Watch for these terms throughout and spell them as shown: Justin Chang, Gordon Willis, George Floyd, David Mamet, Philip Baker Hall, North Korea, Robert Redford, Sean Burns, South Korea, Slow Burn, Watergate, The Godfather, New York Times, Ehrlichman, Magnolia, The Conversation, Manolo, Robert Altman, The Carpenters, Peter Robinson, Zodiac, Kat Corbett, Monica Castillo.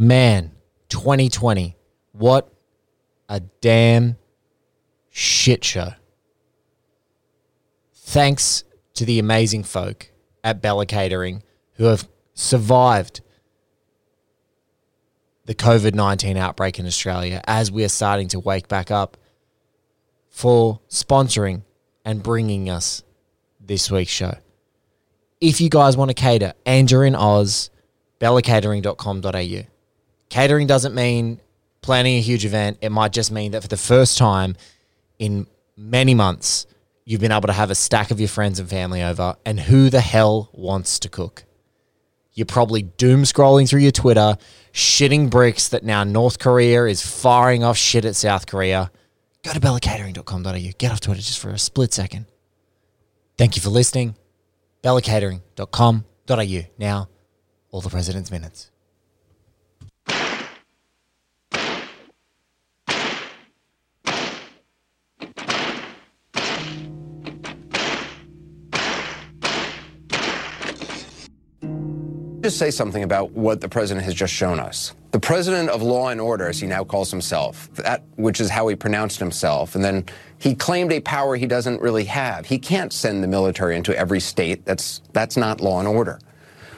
man, 2020, what a damn shit show. Thanks to the amazing folk at Bella Catering who have survived the COVID-19 outbreak in Australia as we are starting to wake back up, for sponsoring and bringing us this week's show. If you guys want to cater and you're in Oz, bellacatering.com.au. Catering doesn't mean planning a huge event. It might just mean that for the first time in many months, you've been able to have a stack of your friends and family over, and who the hell wants to cook? You're probably doom scrolling through your Twitter, shitting bricks that now North Korea is firing off shit at South Korea. Go to bellacatering.com.au. Get off Twitter just for a split second. Thank you for listening. bellacatering.com.au. Now, All the President's Minutes. Just say something about what the president has just shown us. The president of law and order, as he now calls himself, that which is how he pronounced himself, and then he claimed a power he doesn't really have. He can't send the military into every state. That's not law and order.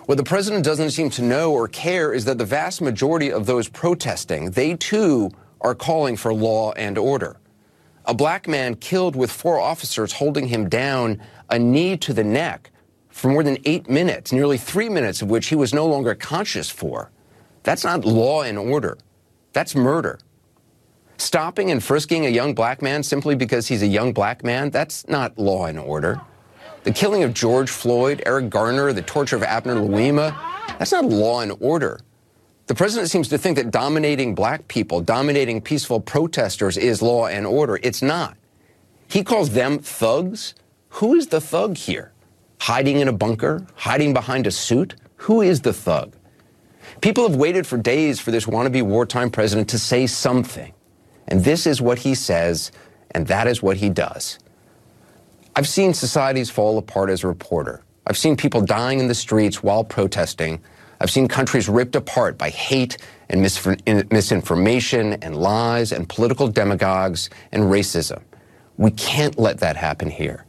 What the president doesn't seem to know or care is that the vast majority of those protesting, they too are calling for law and order. A black man killed with four officers holding him down, a knee to the neck, for more than 8 minutes, nearly 3 minutes of which he was no longer conscious for. That's not law and order. That's murder. Stopping and frisking a young black man simply because he's a young black man, that's not law and order. The killing of George Floyd, Eric Garner, the torture of Abner Louima, that's not law and order. The president seems to think that dominating black people, dominating peaceful protesters is law and order. It's not. He calls them thugs. Who is the thug here? Hiding in a bunker, hiding behind a suit? Who is the thug? People have waited for days for this wannabe wartime president to say something. And this is what he says, and that is what he does. I've seen societies fall apart as a reporter. I've seen people dying in the streets while protesting. I've seen countries ripped apart by hate and misinformation and lies and political demagogues and racism. We can't let that happen here.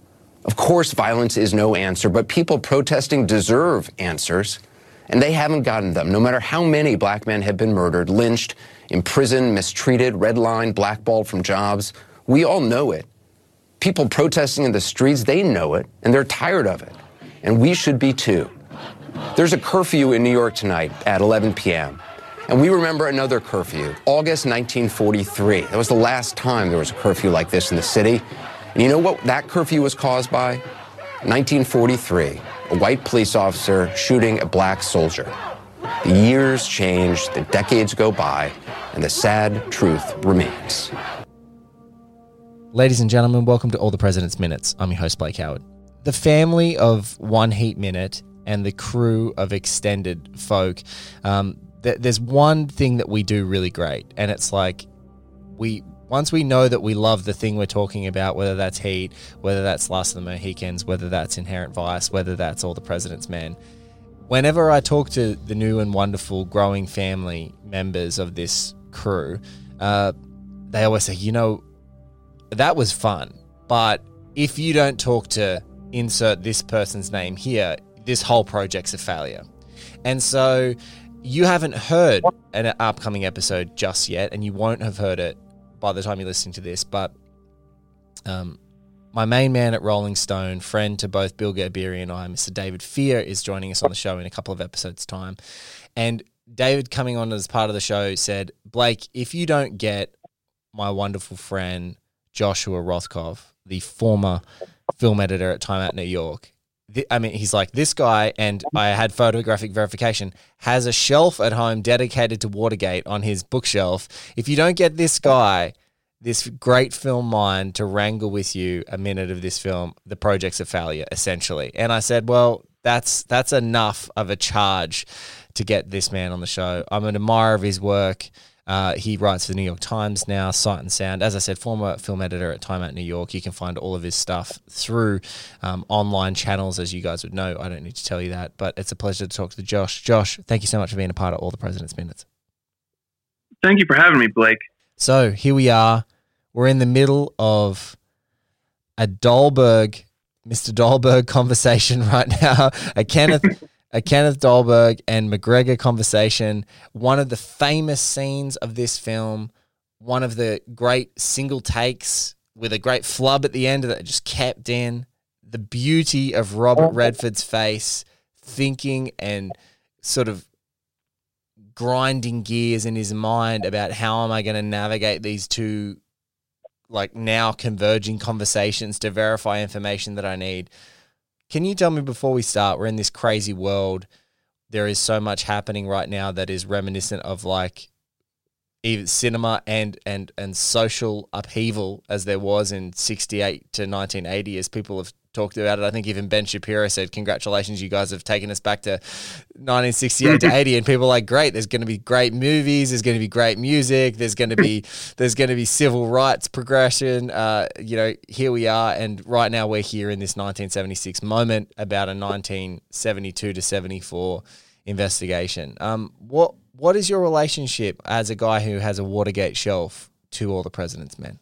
Of course, violence is no answer, but people protesting deserve answers, and they haven't gotten them, no matter how many black men have been murdered, lynched, imprisoned, mistreated, redlined, blackballed from jobs. We all know it. People protesting in the streets, they know it, and they're tired of it, and we should be too. There's a curfew in New York tonight at 11 p.m., and we remember another curfew, August 1943. That was the last time there was a curfew like this in the city. And you know what that curfew was caused by? 1943, a white police officer shooting a black soldier. The years change, the decades go by, and the sad truth remains. Ladies and gentlemen, welcome to All the President's Minutes. I'm your host, Blake Howard. The family of One Heat Minute and the crew of extended folk, there's one thing that we do really great, and it's like once we know that we love the thing we're talking about, whether that's Heat, whether that's Last of the Mohicans, whether that's Inherent Vice, whether that's All the President's Men, whenever I talk to the new and wonderful growing family members of this crew, they always say, you know, that was fun, but if you don't talk to insert this person's name here, this whole project's a failure. And so you haven't heard an upcoming episode just yet, and you won't have heard it by the time you're listening to this, but my main man at Rolling Stone, friend to both Bill Gerberi and I, Mr. David Fear, is joining us on the show in a couple of episodes' time. And David, coming on as part of the show, said, Blake, if you don't get my wonderful friend Joshua Rothkopf, the former film editor at Time Out New York, he's like, this guy, and I had photographic verification, has a shelf at home dedicated to Watergate on his bookshelf. If you don't get this guy, this great film mind, to wrangle with you a minute of this film, the project's a failure, essentially. And I said, well, that's enough of a charge to get this man on the show. I'm an admirer of his work. He writes for the New York Times now, Sight and Sound. As I said, former film editor at Time Out New York. You can find all of his stuff through online channels, as you guys would know. I don't need to tell you that, but it's a pleasure to talk to Josh. Josh, thank you so much for being a part of All the President's Minutes. Thank you for having me, Blake. So here we are. We're in the middle of a Mr. Dahlberg conversation right now. A Kenneth Dahlberg and McGregor conversation. One of the famous scenes of this film. One of the great single takes with a great flub at the end that just kept in. The beauty of Robert Redford's face, thinking and sort of grinding gears in his mind about how am I going to navigate these two like now converging conversations to verify information that I need. Can you tell me before we start, we're in this crazy world. There is so much happening right now that is reminiscent of like even cinema and social upheaval as there was in 68 to 1980 as people have talked about it. I think even Ben Shapiro said, congratulations, you guys have taken us back to 1968 to 80. And people are like, great, there's going to be great movies. There's going to be great music. There's going to be civil rights progression. Here we are. And right now we're here in this 1976 moment about a 1972 to 74 investigation. What is your relationship as a guy who has a Watergate shelf to All the President's Men?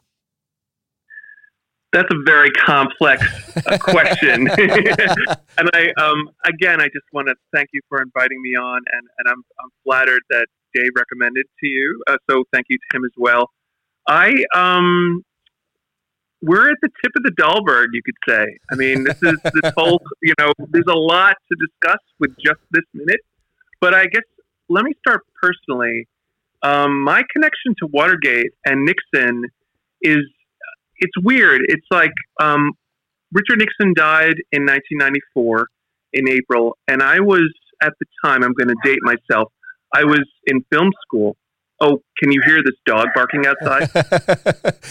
That's a very complex question. And I just want to thank you for inviting me on, and I'm flattered that Dave recommended to you. So thank you to him as well. We're at the tip of the Dahlberg, you could say. I mean, there's a lot to discuss with just this minute, but I guess let me start personally. My connection to Watergate and Nixon it's weird. It's like Richard Nixon died in 1994 in April, and I was, at the time, I'm going to date myself, I was in film school. Oh, can you hear this dog barking outside?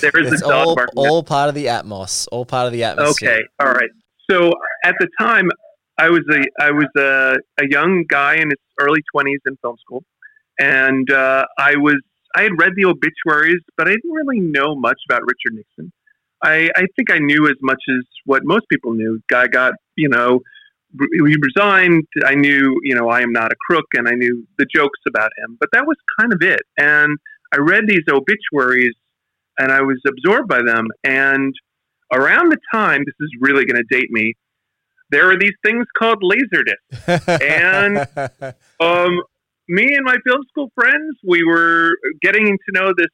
There is a dog barking. All part of the atmos. All part of the atmosphere. Okay, all right. So at the time, I was a young guy in his early 20s in film school, and I had read the obituaries, but I didn't really know much about Richard Nixon. I think I knew as much as what most people knew. Guy got, he resigned. I knew, I am not a crook, and I knew the jokes about him. But that was kind of it. And I read these obituaries, and I was absorbed by them. And around the time, this is really going to date me, there are these things called Laserdiscs. And me and my film school friends, we were getting to know this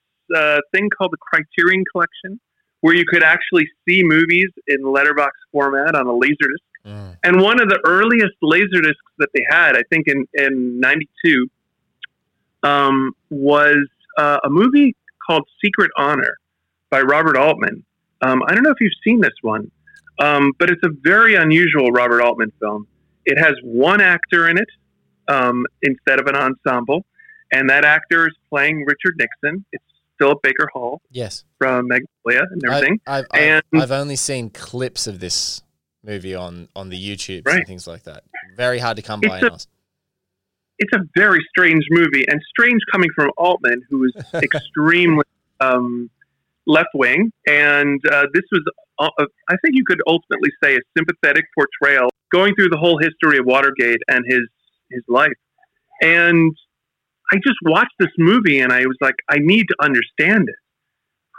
thing called the Criterion Collection, where you could actually see movies in letterbox format on a Laserdisc. Mm. And one of the earliest Laserdiscs that they had, I think in 92, was a movie called Secret Honor by Robert Altman. I don't know if you've seen this one, but it's a very unusual Robert Altman film. It has one actor in it, instead of an ensemble, and that actor is playing Richard Nixon. It's Philip Baker Hall, yes, from Magnolia and everything. I've only seen clips of this movie on the YouTube, right, and things like that. Very hard to come by. It's a very strange movie, and strange coming from Altman, who is extremely left wing. And this was, I think, you could ultimately say, a sympathetic portrayal going through the whole history of Watergate and his life. And I just watched this movie and I was like, I need to understand it.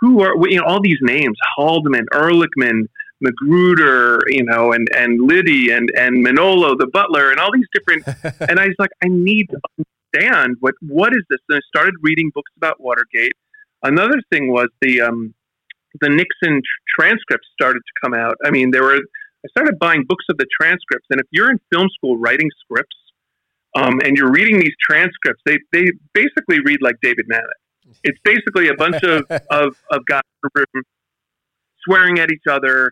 Who are, all these names, Haldeman, Ehrlichman, Magruder, and Liddy and Manolo, the butler, and all these different, and I was like, I need to understand what is this? And I started reading books about Watergate. Another thing was the Nixon transcripts started to come out. I mean, I started buying books of the transcripts. And if you're in film school writing scripts, and you're reading these transcripts, they basically read like David Mamet. It's basically a bunch of guys in a room swearing at each other,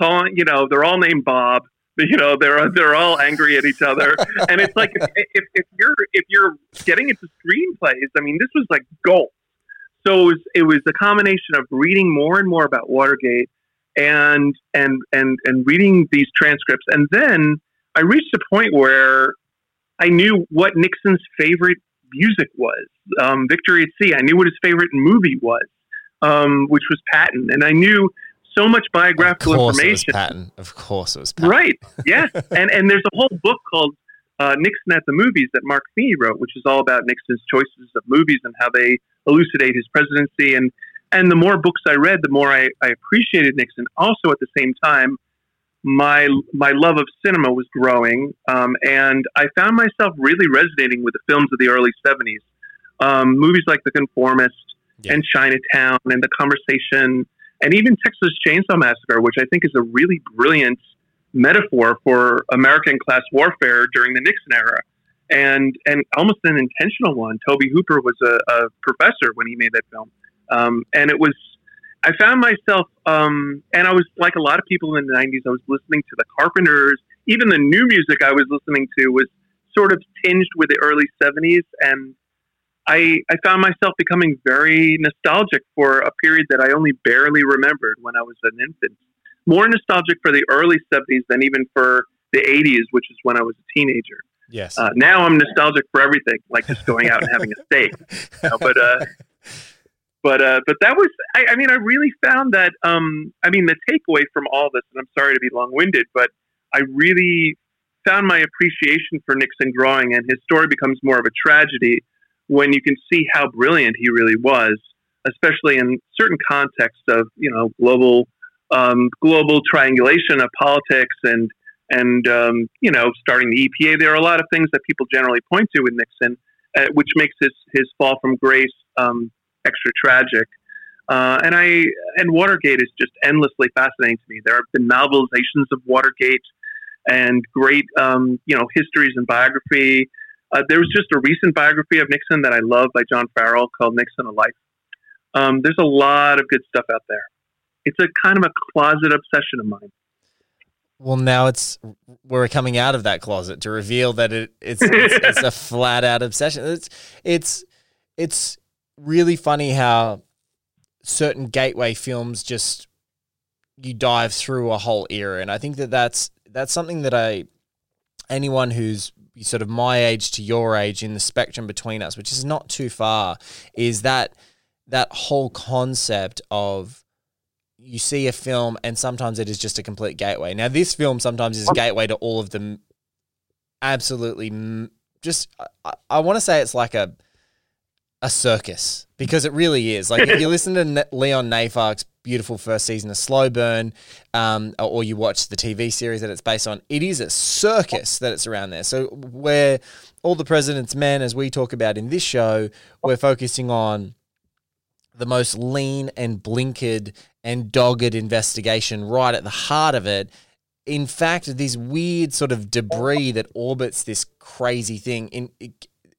calling, they're all named Bob, they're all angry at each other. And it's like, if you're getting into screenplays, I mean, this was like gold. So it was a combination of reading more and more about Watergate and reading these transcripts. And then I reached a point where I knew what Nixon's favorite music was, Victory at Sea. I knew what his favorite movie was, which was Patton. And I knew so much biographical information. Of course it was Patton. Right, yes. And there's a whole book called Nixon at the Movies that Mark Feeney wrote, which is all about Nixon's choices of movies and how they elucidate his presidency. And the more books I read, the more I appreciated Nixon. Also, at the same time, my love of cinema was growing, and I found myself really resonating with the films of the early 70s. Movies like The Conformist and Chinatown and The Conversation and even Texas Chainsaw Massacre, which I think is a really brilliant metaphor for American class warfare during the Nixon era, and almost an intentional one. Toby Hooper was a professor when he made that film. And it was, I found myself, and I was like a lot of people in the 90s, I was listening to the Carpenters. Even the new music I was listening to was sort of tinged with the early 70s. And I found myself becoming very nostalgic for a period that I only barely remembered when I was an infant. More nostalgic for the early 70s than even for the 80s, which is when I was a teenager. Yes. Now I'm nostalgic for everything, like just going out and having a steak. You know, but that was, I mean, I really found that, I mean, the takeaway from all this, and I'm sorry to be long-winded, but I really found my appreciation for Nixon growing, and his story becomes more of a tragedy when you can see how brilliant he really was, especially in certain contexts of, you know, global triangulation of politics and you know, starting the EPA. There are a lot of things that people generally point to with Nixon, which makes his fall from grace extra tragic. And Watergate is just endlessly fascinating to me. There have been novelizations of Watergate and great you know, histories and biography. There was just a recent biography of Nixon that I love by John Farrell called Nixon: A Life. There's a lot of good stuff out there. It's a kind of a closet obsession of mine. Well, now we're coming out of that closet to reveal that it's a flat out obsession. It's really funny how certain gateway films just, you dive through a whole era. And I think that's something that anyone who's sort of my age to your age, in the spectrum between us, which is not too far, is that whole concept of, you see a film and sometimes it is just a complete gateway. Now, this film sometimes is a gateway to all of them. Absolutely. Just, I want to say it's like a circus, because it really is. Like, if you listen to Leon Neyfark's beautiful first season of Slow Burn, or you watch the TV series that it's based on, it is a circus that it's around there. So where All the President's Men, as we talk about in this show, we're focusing on the most lean and blinkered and dogged investigation right at the heart of it. In fact, this weird sort of debris that orbits this crazy thing,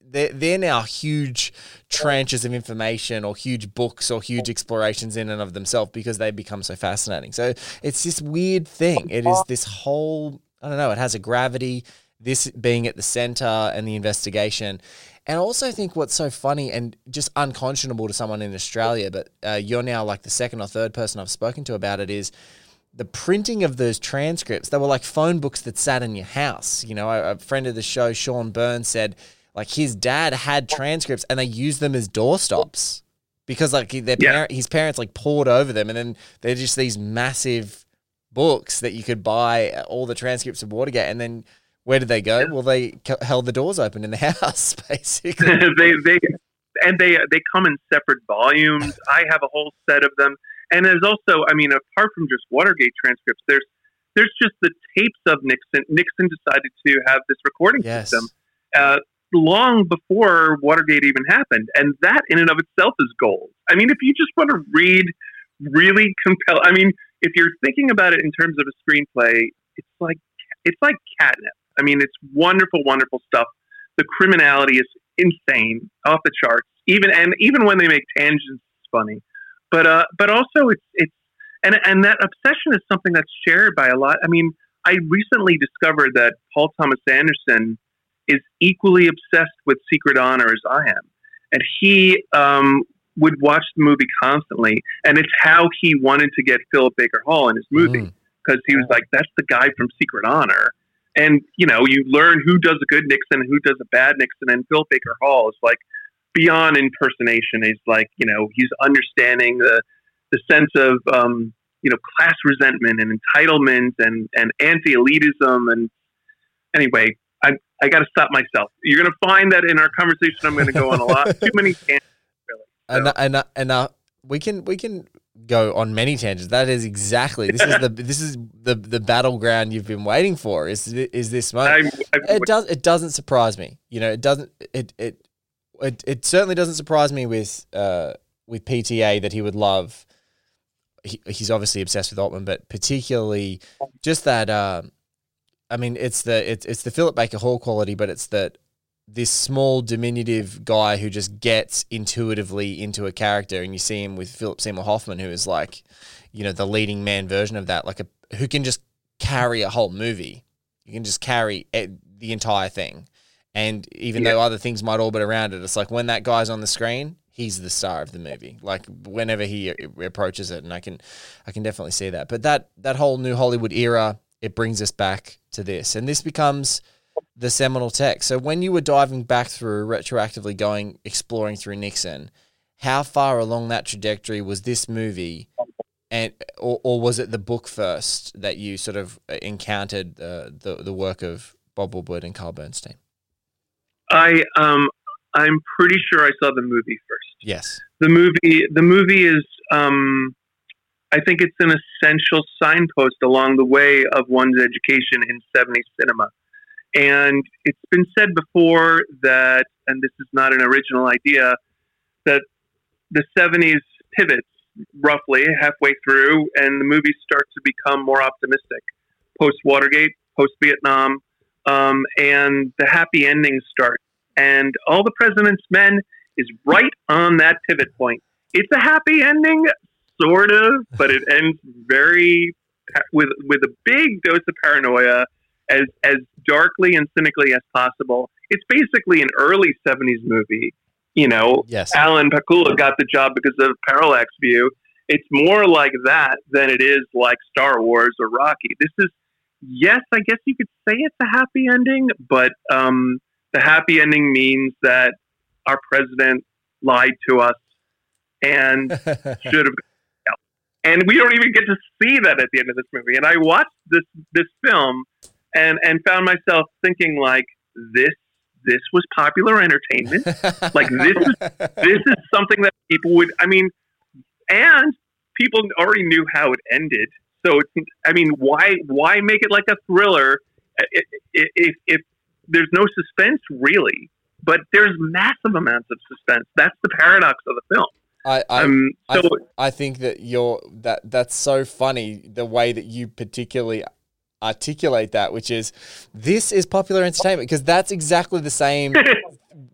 they're now huge tranches of information or huge books or huge explorations in and of themselves, because they become so fascinating. So it's this weird thing. It is this whole, I don't know, it has a gravity, this being at the center and the investigation. And I also think what's so funny and just unconscionable to someone in Australia, but you're now like the second or third person I've spoken to about it, is the printing of those transcripts. They were like phone books that sat in your house. You know, a friend of the show, Sean Burns, said, like, his dad had transcripts and they used them as doorstops, because like his parents like poured over them, and then they're just these massive books that you could buy all the transcripts of Watergate. And then where did they go? Well, they held the doors open in the house, basically. they come in separate volumes. I have a whole set of them. And there's also, I mean, apart from just Watergate transcripts, there's just the tapes of Nixon. Nixon decided to have this recording system. Long before Watergate even happened. And that in and of itself is gold. I mean, if you just want to read really compelling, I mean, if you're thinking about it in terms of a screenplay, it's like catnip. I mean, it's wonderful, wonderful stuff. The criminality is insane, off the charts, even when they make tangents, it's funny, but also it's, and that obsession is something that's shared by a lot. I mean, I recently discovered that Paul Thomas Anderson is equally obsessed with Secret Honor as I am. And he would watch the movie constantly. And it's how he wanted to get Philip Baker Hall in his movie, because he was like, that's the guy from Secret Honor. And, you know, you learn who does a good Nixon and who does a bad Nixon. And Philip Baker Hall is like beyond impersonation. He's like, you know, he's understanding the sense of, you know, class resentment and entitlement and anti-elitism. And anyway, I got to stop myself. You're going to find that in our conversation, I'm going to go on a lot too many tangents. Really, so. And we can go on many tangents. That is exactly this is the battleground you've been waiting for. Is this moment? It doesn't surprise me. You know, it certainly doesn't surprise me with PTA that he would love. He's obviously obsessed with Altman, but particularly just that. I mean, it's the Philip Baker Hall quality, but it's that this small diminutive guy who just gets intuitively into a character, and you see him with Philip Seymour Hoffman, who is like, you know, the leading man version of that, like who can just carry a whole movie. You can just carry the entire thing, and even though other things might orbit around it, it's like when that guy's on the screen, he's the star of the movie. Like whenever he approaches it, and I can definitely see that. But that whole new Hollywood era, it brings us back to this, and this becomes the seminal text. So when you were diving back through, retroactively exploring through Nixon, how far along that trajectory was this movie, and or was it the book first that you sort of encountered the work of Bob Woodward and Carl Bernstein? I'm pretty sure I saw the movie first. Yes, the movie is. I think it's an essential signpost along the way of one's education in 70s cinema. And it's been said before that, and this is not an original idea, that the 70s pivots roughly halfway through, and the movies start to become more optimistic. Post-Watergate, post-Vietnam, and the happy endings start. And All the President's Men is right on that pivot point. It's a happy ending, sort of, but it ends very with a big dose of paranoia, as darkly and cynically as possible. It's basically an early 70s movie. You know, yes. Alan Pakula got the job because of Parallax View. It's more like that than it is like Star Wars or Rocky. This is, yes, I guess you could say it's a happy ending, but the happy ending means that our president lied to us and should have. And we don't even get to see that at the end of this movie. And I watched this film and found myself thinking, like, this was popular entertainment. Like, this is something that people would, I mean, and people already knew how it ended. So, it's, I mean, why make it like a thriller if there's no suspense, really? But there's massive amounts of suspense. That's the paradox of the film. I think that that's so funny, the way that you particularly articulate that, which is this is popular entertainment, because that's exactly the same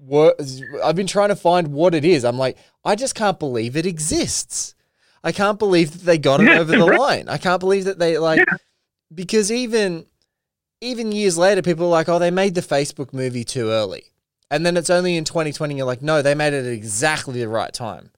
word. I've been trying to find what it is. I'm like, I just can't believe it exists. I can't believe that they got it over the line. I can't believe that they because even years later, people are like, oh, they made the Facebook movie too early. And then it's only in 2020 you're like, no, they made it at exactly the right time.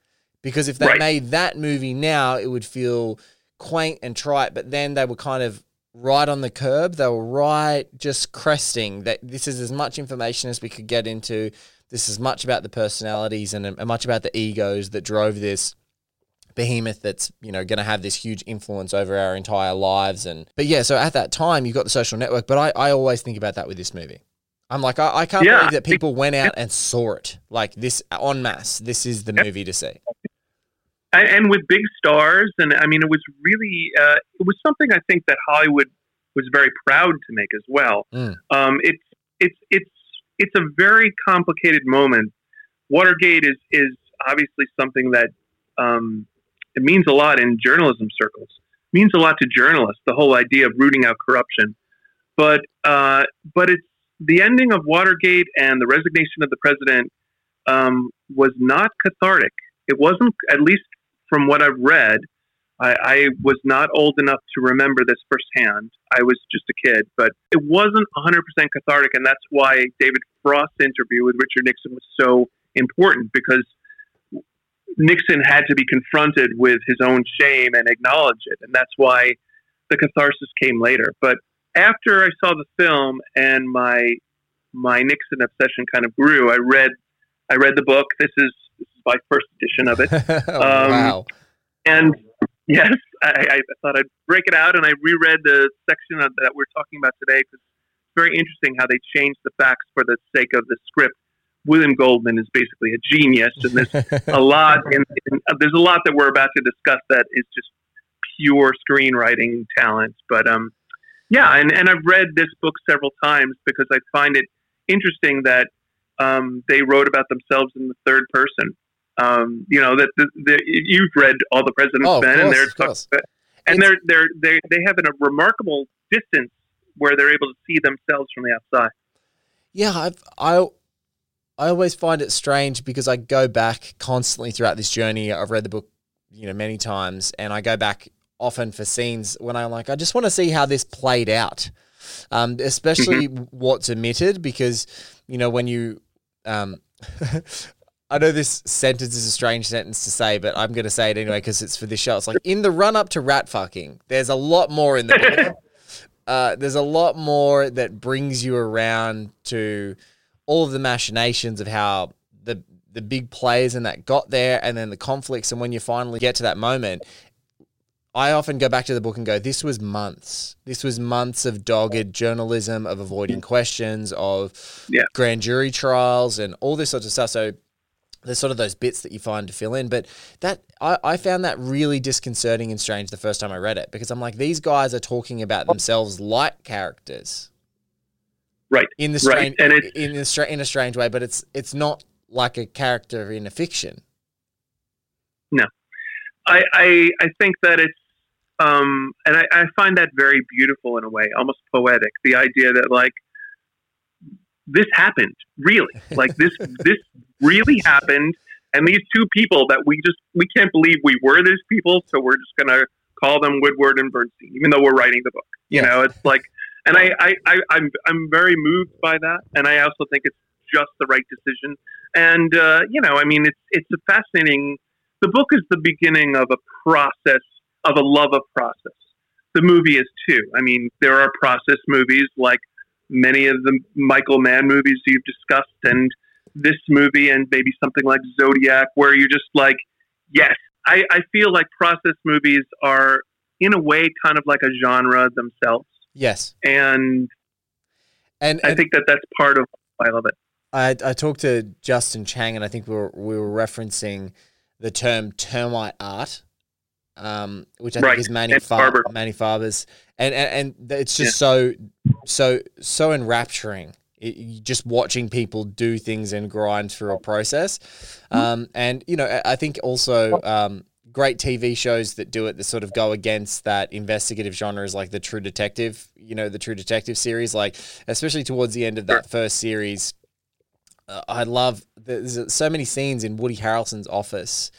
Because if they made that movie now, it would feel quaint and trite. But then they were kind of right on the curb. They were right just cresting that this is as much information as we could get into. This is much about the personalities and much about the egos that drove this behemoth that's, you know, going to have this huge influence over our entire lives. So at that time, you've got the social network. But I always think about that with this movie. I'm like, I can't believe that people went out and saw it like this en masse. This is the movie to see. And with big stars, and I mean, it was really, it was something I think that Hollywood was very proud to make as well. Mm. It's a very complicated moment. Watergate is obviously something that it means a lot in journalism circles. It means a lot to journalists, the whole idea of rooting out corruption. But it's the ending of Watergate and the resignation of the president was not cathartic. It wasn't, at least from what I've read, I was not old enough to remember this firsthand. I was just a kid, but it wasn't 100% cathartic, and that's why David Frost's interview with Richard Nixon was so important, because Nixon had to be confronted with his own shame and acknowledge it, and that's why the catharsis came later. But after I saw the film and my Nixon obsession kind of grew, I read the book. This is my first edition of it. Wow. And yes, I thought I'd break it out, and I reread the section that we're talking about today, because very interesting how they changed the facts for the sake of the script. William Goldman is basically a genius, and there's a lot. There's a lot that we're about to discuss that is just pure screenwriting talent. But yeah, and I've read this book several times because I find it interesting that they wrote about themselves in the third person. You know, that you've read All the President's Men, and they have a remarkable distance where they're able to see themselves from the outside. Yeah, I always find it strange because I go back constantly throughout this journey. I've read the book, you know, many times, and I go back often for scenes when I'm like, I just want to see how this played out, especially what's omitted, because, you know, when you I know this sentence is a strange sentence to say, but I'm going to say it anyway because it's for this show. It's like, in the run-up to rat fucking, there's a lot more in the book. There's a lot more that brings you around to all of the machinations of how the big players and that got there, and then the conflicts. And when you finally get to that moment, I often go back to the book and go, this was months. This was months of dogged journalism, of avoiding questions, of grand jury trials and all this sort of stuff. So there's sort of those bits that you find to fill in. But that I found that really disconcerting and strange the first time I read it, because I'm like, these guys are talking about themselves like characters. Right. In a strange way, but it's not like a character in a fiction. No. I think that it's and I find that very beautiful in a way, almost poetic. The idea that, like, this happened, really. Like, this really happened, and these two people that we can't believe we were these people, so we're just gonna call them Woodward and Bernstein, even though we're writing the book. You know, it's like, and I'm very moved by that, and I also think it's just the right decision. And you know, I mean, it's a fascinating. The book is the beginning of a process, of a love of process. The movie is too. I mean, there are process movies like many of the Michael Mann movies you've discussed, and this movie, and maybe something like Zodiac, where you're just like, yes. I feel like process movies are, in a way, kind of like a genre themselves. Yes. And I think that that's part of why I love it. I talked to Justin Chang, and I think we were referencing the term termite art, which I think is Manny Farber's. And it's just so enrapturing. Just watching people do things and grind through a process. And, you know, I think also great TV shows that do it, that sort of go against that investigative genre, is like the True Detective, you know, the True Detective series, like especially towards the end of that first series. I love, there's so many scenes in Woody Harrelson's office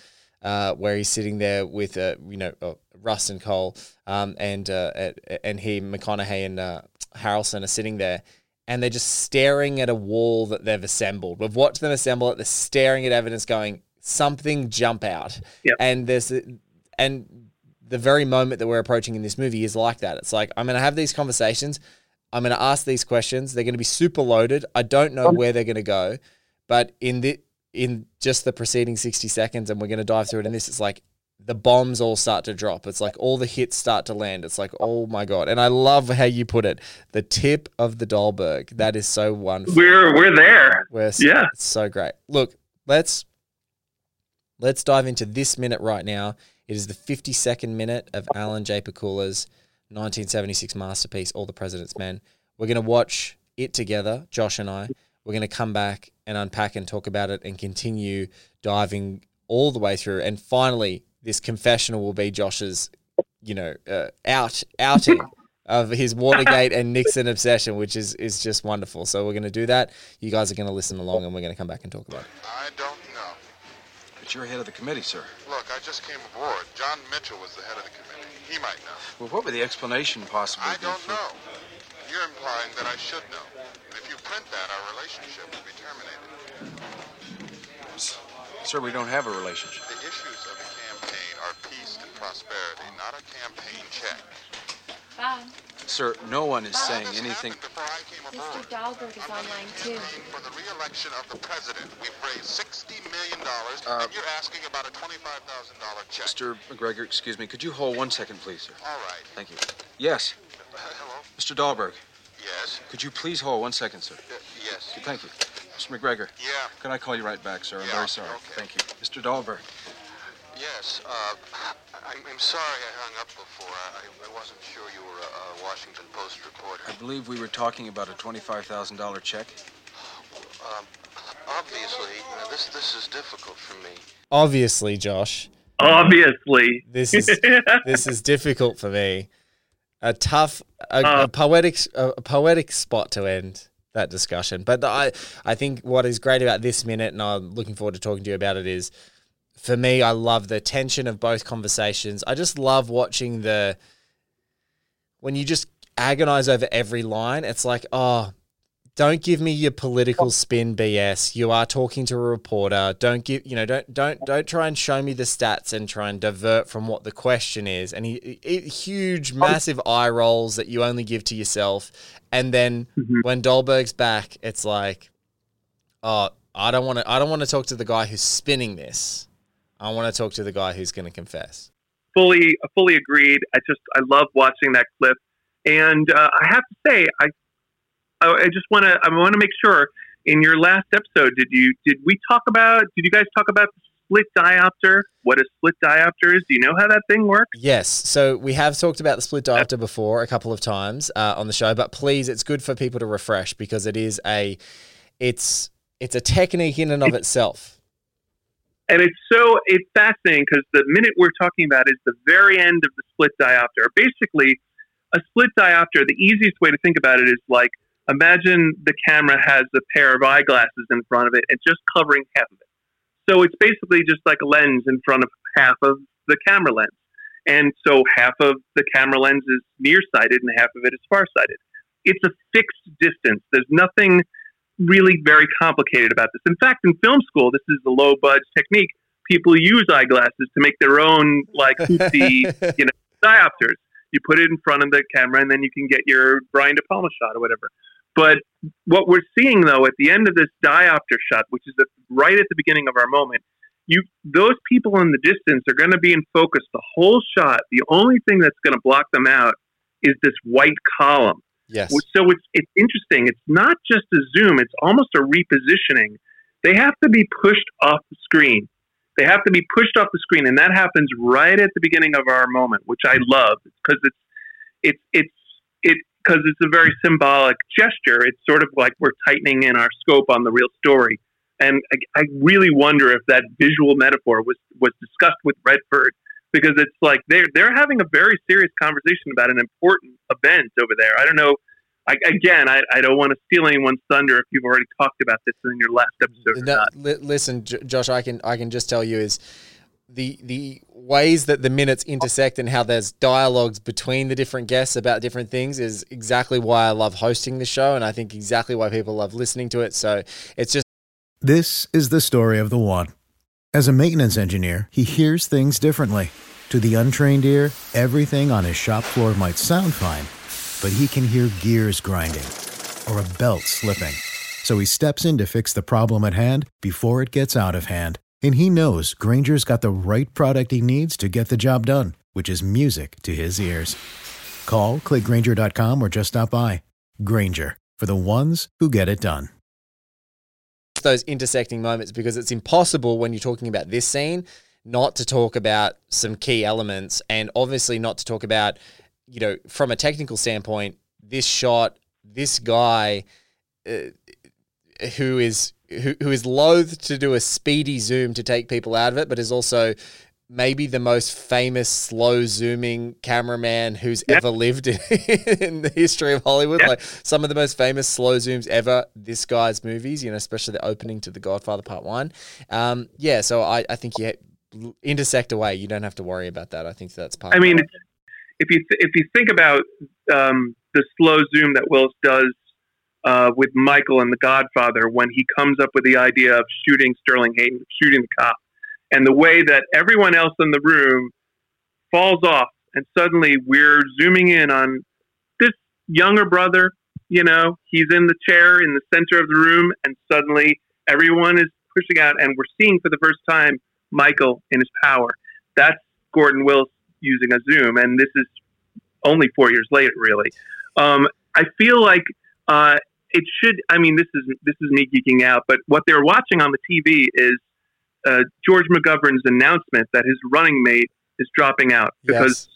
where he's sitting there with, you know, Rust and Cole and he, McConaughey and Harrelson are sitting there, and they're just staring at a wall that they've assembled. We've watched them assemble it. They're staring at evidence going, something jump out. Yep. And the very moment that we're approaching in this movie is like that. It's like, I'm going to have these conversations. I'm going to ask these questions. They're going to be super loaded. I don't know where they're going to go, but in just the preceding 60 seconds, and we're going to dive through it in this, it's like the bombs all start to drop. It's like all the hits start to land. It's like, oh my God. And I love how you put it, the tip of the Dahlberg. That is so wonderful. We're there. It's so great. Look, let's dive into this minute right now. It is the 52nd minute of Alan J. Pakula's 1976 masterpiece, All the President's Men. We're going to watch it together, Josh and I. We're going to come back and unpack and talk about it and continue diving all the way through. And finally, this confessional will be Josh's, you know, outing of his Watergate and Nixon obsession, which is just wonderful. So we're going to do that. You guys are going to listen along, and we're going to come back and talk about it. I don't know. But you're head of the committee, sir. Look, I just came aboard. John Mitchell was the head of the committee. He might know. Well, what would the explanation possibly be? I don't know. You're implying that I should know. And if you print that, our relationship will be terminated. Sir, we don't have a relationship. The issues of the campaign are peace and prosperity, not a campaign check. Bob. Sir, no one is saying anything. Mr. Dahlberg is online, too. For the re-election of the president, we've raised $60 million, and you're asking about a $25,000 check. Mr. McGregor, excuse me, could you hold 1 second, please, sir? All right. Thank you. Yes. Hello? Mr. Dahlberg. Yes? Could you please hold 1 second, sir? Yes. Thank you. Mr. McGregor. Yeah? Could I call you right back, sir? I'm very sorry. Okay. Thank you. Mr. Dahlberg. Yes, I'm sorry I hung up before. I wasn't sure you were a Washington Post reporter. I believe we were talking about a $25,000 check. Obviously, this is difficult for me. Obviously, Josh. Obviously. This is difficult for me. A poetic spot to end that discussion. But I think what is great about this minute, and I'm looking forward to talking to you about it, is for me, I love the tension of both conversations. I just love watching when you just agonize over every line. It's like, oh, don't give me your political spin BS. You are talking to a reporter. Don't try and show me the stats and try and divert from what the question is. And huge, massive eye rolls that you only give to yourself. And then when Dahlberg's back, it's like, oh, I don't want to talk to the guy who's spinning this. I want to talk to the guy who's going to confess. Fully agreed. I love watching that clip, and I have to say, I want to make sure. In your last episode, did you guys talk about the split diopter? What a split diopter is? Do you know how that thing works? Yes. So we have talked about the split diopter before a couple of times on the show, but please, it's good for people to refresh because it is a technique in and of itself. And it's fascinating because the minute we're talking about is the very end of the split diopter. Basically, a split diopter, the easiest way to think about it is like, imagine the camera has a pair of eyeglasses in front of it and just covering half of it. So it's basically just like a lens in front of half of the camera lens. And so half of the camera lens is nearsighted and half of it is farsighted. It's a fixed distance. There's nothing really very complicated about this. In fact, in film school, this is the low budge technique. People use eyeglasses to make their own diopters. You put it in front of the camera and then you can get your Brian De Palma shot or whatever. But what we're seeing though, at the end of this diopter shot, which is right at the beginning of our moment, those people in the distance are going to be in focus the whole shot. The only thing that's going to block them out is this white column. Yes. So it's interesting. It's not just a zoom. It's almost a repositioning. They have to be pushed off the screen. And that happens right at the beginning of our moment, which I love because it's a very symbolic gesture. It's sort of like we're tightening in our scope on the real story. And I really wonder if that visual metaphor was discussed with Redford, because it's like they're having a very serious conversation about an important event over there. I don't know. I don't want to steal anyone's thunder if you've already talked about this in your last episode. No, or not. Listen, Josh, I can just tell you is the ways that the minutes intersect and how there's dialogues between the different guests about different things is exactly why I love hosting the show, and I think exactly why people love listening to it. So it's just. This is the story of the one. As a maintenance engineer, he hears things differently. To the untrained ear, everything on his shop floor might sound fine, but he can hear gears grinding or a belt slipping. So he steps in to fix the problem at hand before it gets out of hand. And he knows Granger's got the right product he needs to get the job done, which is music to his ears. Call, click Grainger.com, or just stop by. Grainger, for the ones who get it done. Those intersecting moments, because it's impossible when you're talking about this scene not to talk about some key elements, and obviously not to talk about, from a technical standpoint, this shot, this guy who is loath to do a speedy zoom to take people out of it, but is also maybe the most famous slow zooming cameraman who's ever lived in the history of Hollywood. Like some of the most famous slow zooms ever, this guy's movies, especially the opening to The Godfather Part 1. So I think you intersect away. You don't have to worry about that. I think that's part of it. I mean, if you think about the slow zoom that Willis does with Michael in The Godfather, when he comes up with the idea of shooting Sterling Hayden, shooting the cop, and the way that everyone else in the room falls off, and suddenly we're zooming in on this younger brother, he's in the chair in the center of the room, and suddenly everyone is pushing out, and we're seeing for the first time Michael in his power. That's Gordon Willis using a zoom, and this is only 4 years later, really. I feel like it should. I mean, this is me geeking out, but what they're watching on the TV is George McGovern's announcement that his running mate is dropping out because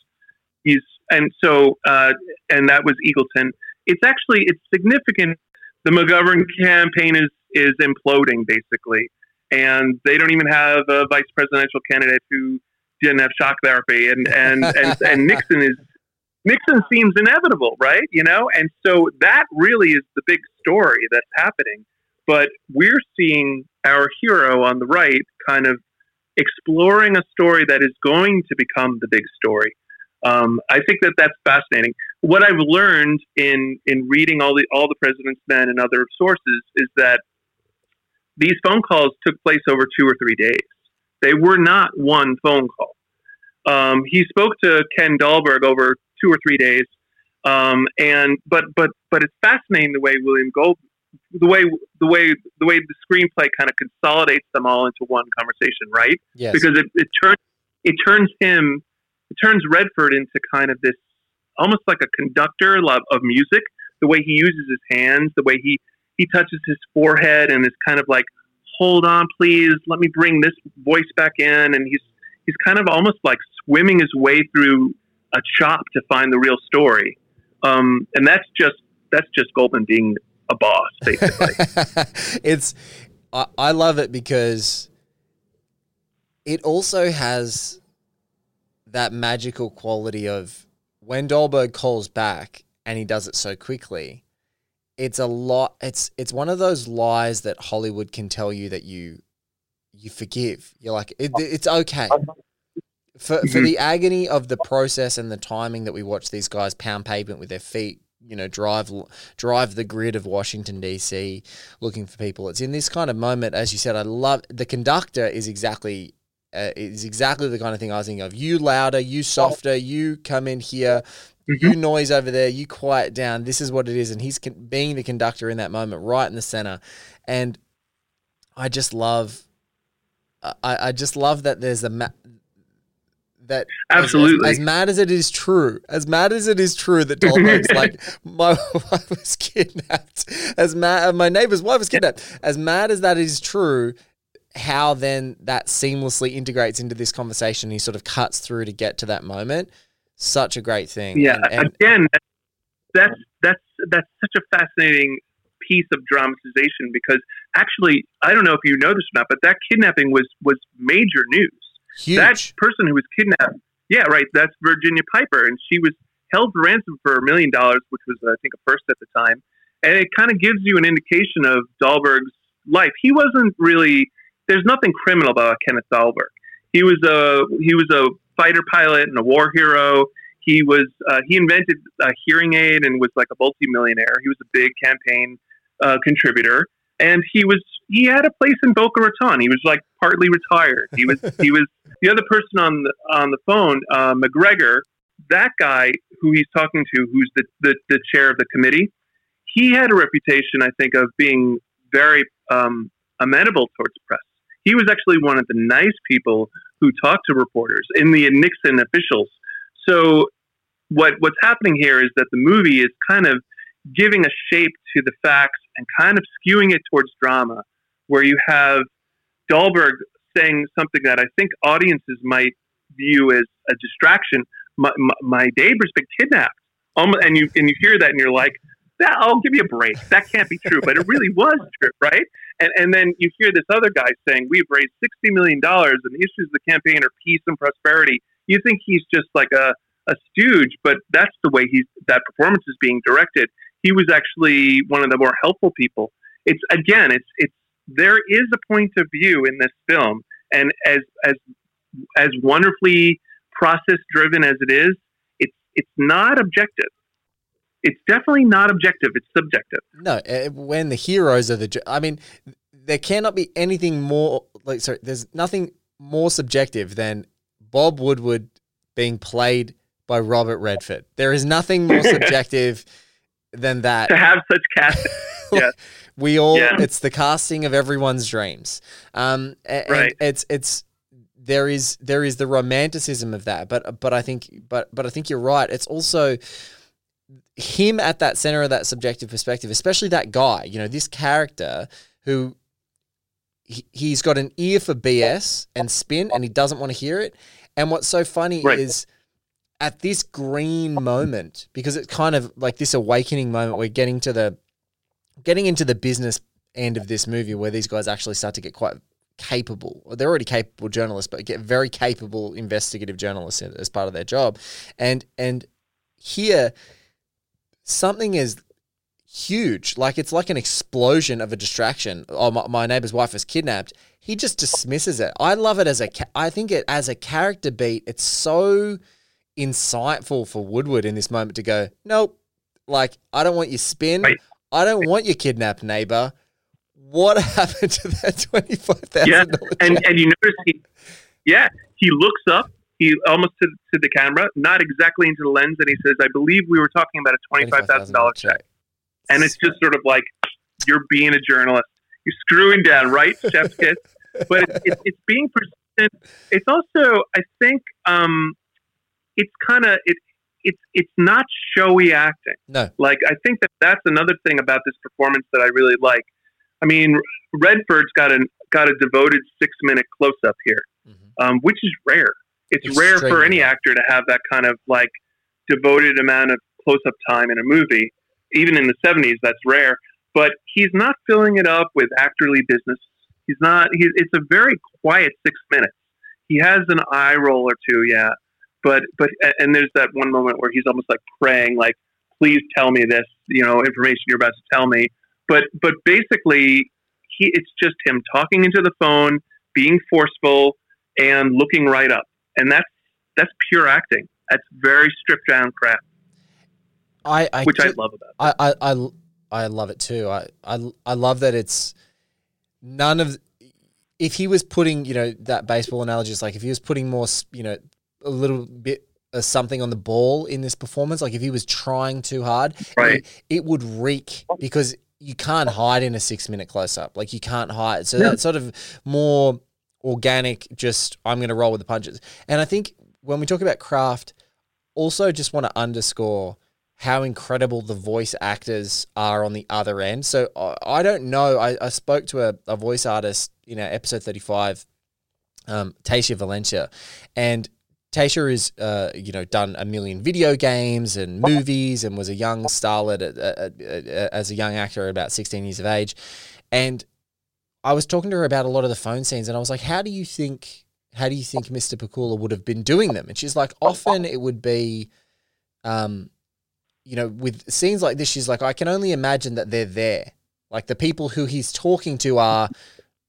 and that was Eagleton. It's significant. The McGovern campaign is imploding basically, and they don't even have a vice presidential candidate who didn't have shock therapy, and Nixon seems inevitable, right? You know, and so that really is the big story that's happening. But we're seeing our hero on the right kind of exploring a story that is going to become the big story. I think that's fascinating. What I've learned in reading all the President's Men and other sources is that these phone calls took place over 2 or 3 days. They were not one phone call. He spoke to Ken Dahlberg over 2 or 3 days, but it's fascinating the way William Gold, the way the screenplay kind of consolidates them all into one conversation, right? Yes. Because it turns Redford into kind of this almost like a conductor of music. The way he uses his hands, the way he touches his forehead, and is kind of like, "Hold on, please, let me bring this voice back in," and he's kind of almost like swimming his way through a chop to find the real story, and that's just Goldman being a boss, basically. I love it because it also has that magical quality of when Dahlberg calls back and he does it so quickly. It's a lot. It's one of those lies that Hollywood can tell you that you forgive. You're like, it's okay. For the agony of the process and the timing that we watch these guys pound pavement with their feet, you know, drive the grid of Washington, D.C., looking for people. It's in this kind of moment, as you said, I love the conductor is exactly the kind of thing I was thinking of. You louder, you softer, you come in here, you noise over there, you quiet down. This is what it is. And he's being the conductor in that moment, right in the center. And I just love, I just love that there's a that absolutely as mad as it is true that Dahlberg's like, my wife was kidnapped, my neighbor's wife was kidnapped, as mad as that is true, how then that seamlessly integrates into this conversation. He sort of cuts through to get to that moment. Such a great thing. Yeah. And again, that's such a fascinating piece of dramatization, because actually, I don't know if you know this or not, but that kidnapping was major news. Huge. That person who was kidnapped, yeah, right, that's Virginia Piper, and she was held for ransom for $1 million, which was, I think, a first at the time. And it kind of gives you an indication of Dahlberg's life. He wasn't really, there's nothing criminal about Kenneth Dahlberg. He was a fighter pilot and a war hero. He was he invented a hearing aid and was like a multimillionaire. He was a big campaign contributor, and he had a place in Boca Raton. He was like partly retired. He was the other person on the phone, McGregor, that guy who he's talking to, who's the chair of the committee. He had a reputation, I think, of being very amenable towards press. He was actually one of the nice people who talked to reporters in the Nixon officials. So what's happening here is that the movie is kind of giving a shape to the facts and kind of skewing it towards drama, where you have Dahlberg saying something that I think audiences might view as a distraction. My neighbor's been kidnapped. And you hear that and you're like, I'll give you a break. That can't be true. But it really was true, right? And then you hear this other guy saying, we've raised $60 million and the issues of the campaign are peace and prosperity. You think he's just like a stooge, but that's the way that performance is being directed. He was actually one of the more helpful people. It's there is a point of view in this film, and as wonderfully process driven as it is, it's not objective. It's definitely not objective. It's subjective. No, when the heroes are there cannot be anything more there's nothing more subjective than Bob Woodward being played by Robert Redford. There is nothing more subjective than that. To have such casting. Yeah. It's the casting of everyone's dreams. Right. There is the romanticism of that, but I think you're right. It's also him at that center of that subjective perspective, especially that guy, you know, this character who he's got an ear for BS and spin and he doesn't want to hear it. And what's so funny is at this green moment, because it's kind of like this awakening moment, we're getting into the business end of this movie where these guys actually start to get quite capable. They're already capable journalists, but get very capable investigative journalists as part of their job. And here, something is huge. Like, it's like an explosion of a distraction. Oh, my neighbor's wife was kidnapped. He just dismisses it. I love it as I think as a character beat. It's so insightful for Woodward in this moment to go, nope. Like, I don't want your spin. I don't want your kidnapped neighbor. What happened to that $25,000? Yeah, and you notice he looks up. He almost to the camera, not exactly into the lens, and he says, I believe we were talking about a $25,000 check. And it's just sort of like, you're being a journalist. You're screwing down, right? Chef's kiss. But it's being persistent. It's also, I think, it's kind of, it's not showy acting. No. Like, I think that's another thing about this performance that I really like. I mean, Redford's got a devoted 6-minute close-up here, which is rare. It's rare for any actor to have that kind of like devoted amount of close-up time in a movie. Even in the 70s, that's rare. But he's not filling it up with actorly business. He's not. It's a very quiet 6 minutes. He has an eye roll or two, yeah. But and there's that one moment where he's almost like praying, like, please tell me this, you know, information you're about to tell me. But basically, it's just him talking into the phone, being forceful, and looking right up. And that's pure acting. That's very stripped down crap. I love about it. I love it too. I love that it's none of. If he was putting, you know, that baseball analogy is like, if he was putting more, you know, a little bit of something on the ball in this performance, like if he was trying too hard, right, it would reek, because you can't hide in a 6-minute close up. Like, you can't hide. So that's sort of more organic, just I'm going to roll with the punches. And I think when we talk about craft, also just want to underscore how incredible the voice actors are on the other end. So I don't know. I spoke to a voice artist in our episode 35, Taysha Valencia, and Taysha is, you know, done a million video games and movies, and was a young starlet as a young actor at about 16 years of age. And I was talking to her about a lot of the phone scenes, and I was like, how do you think Mr. Pakula would have been doing them? And she's like, often it would be, you know, with scenes like this, she's like, I can only imagine that they're there. Like, the people who he's talking to are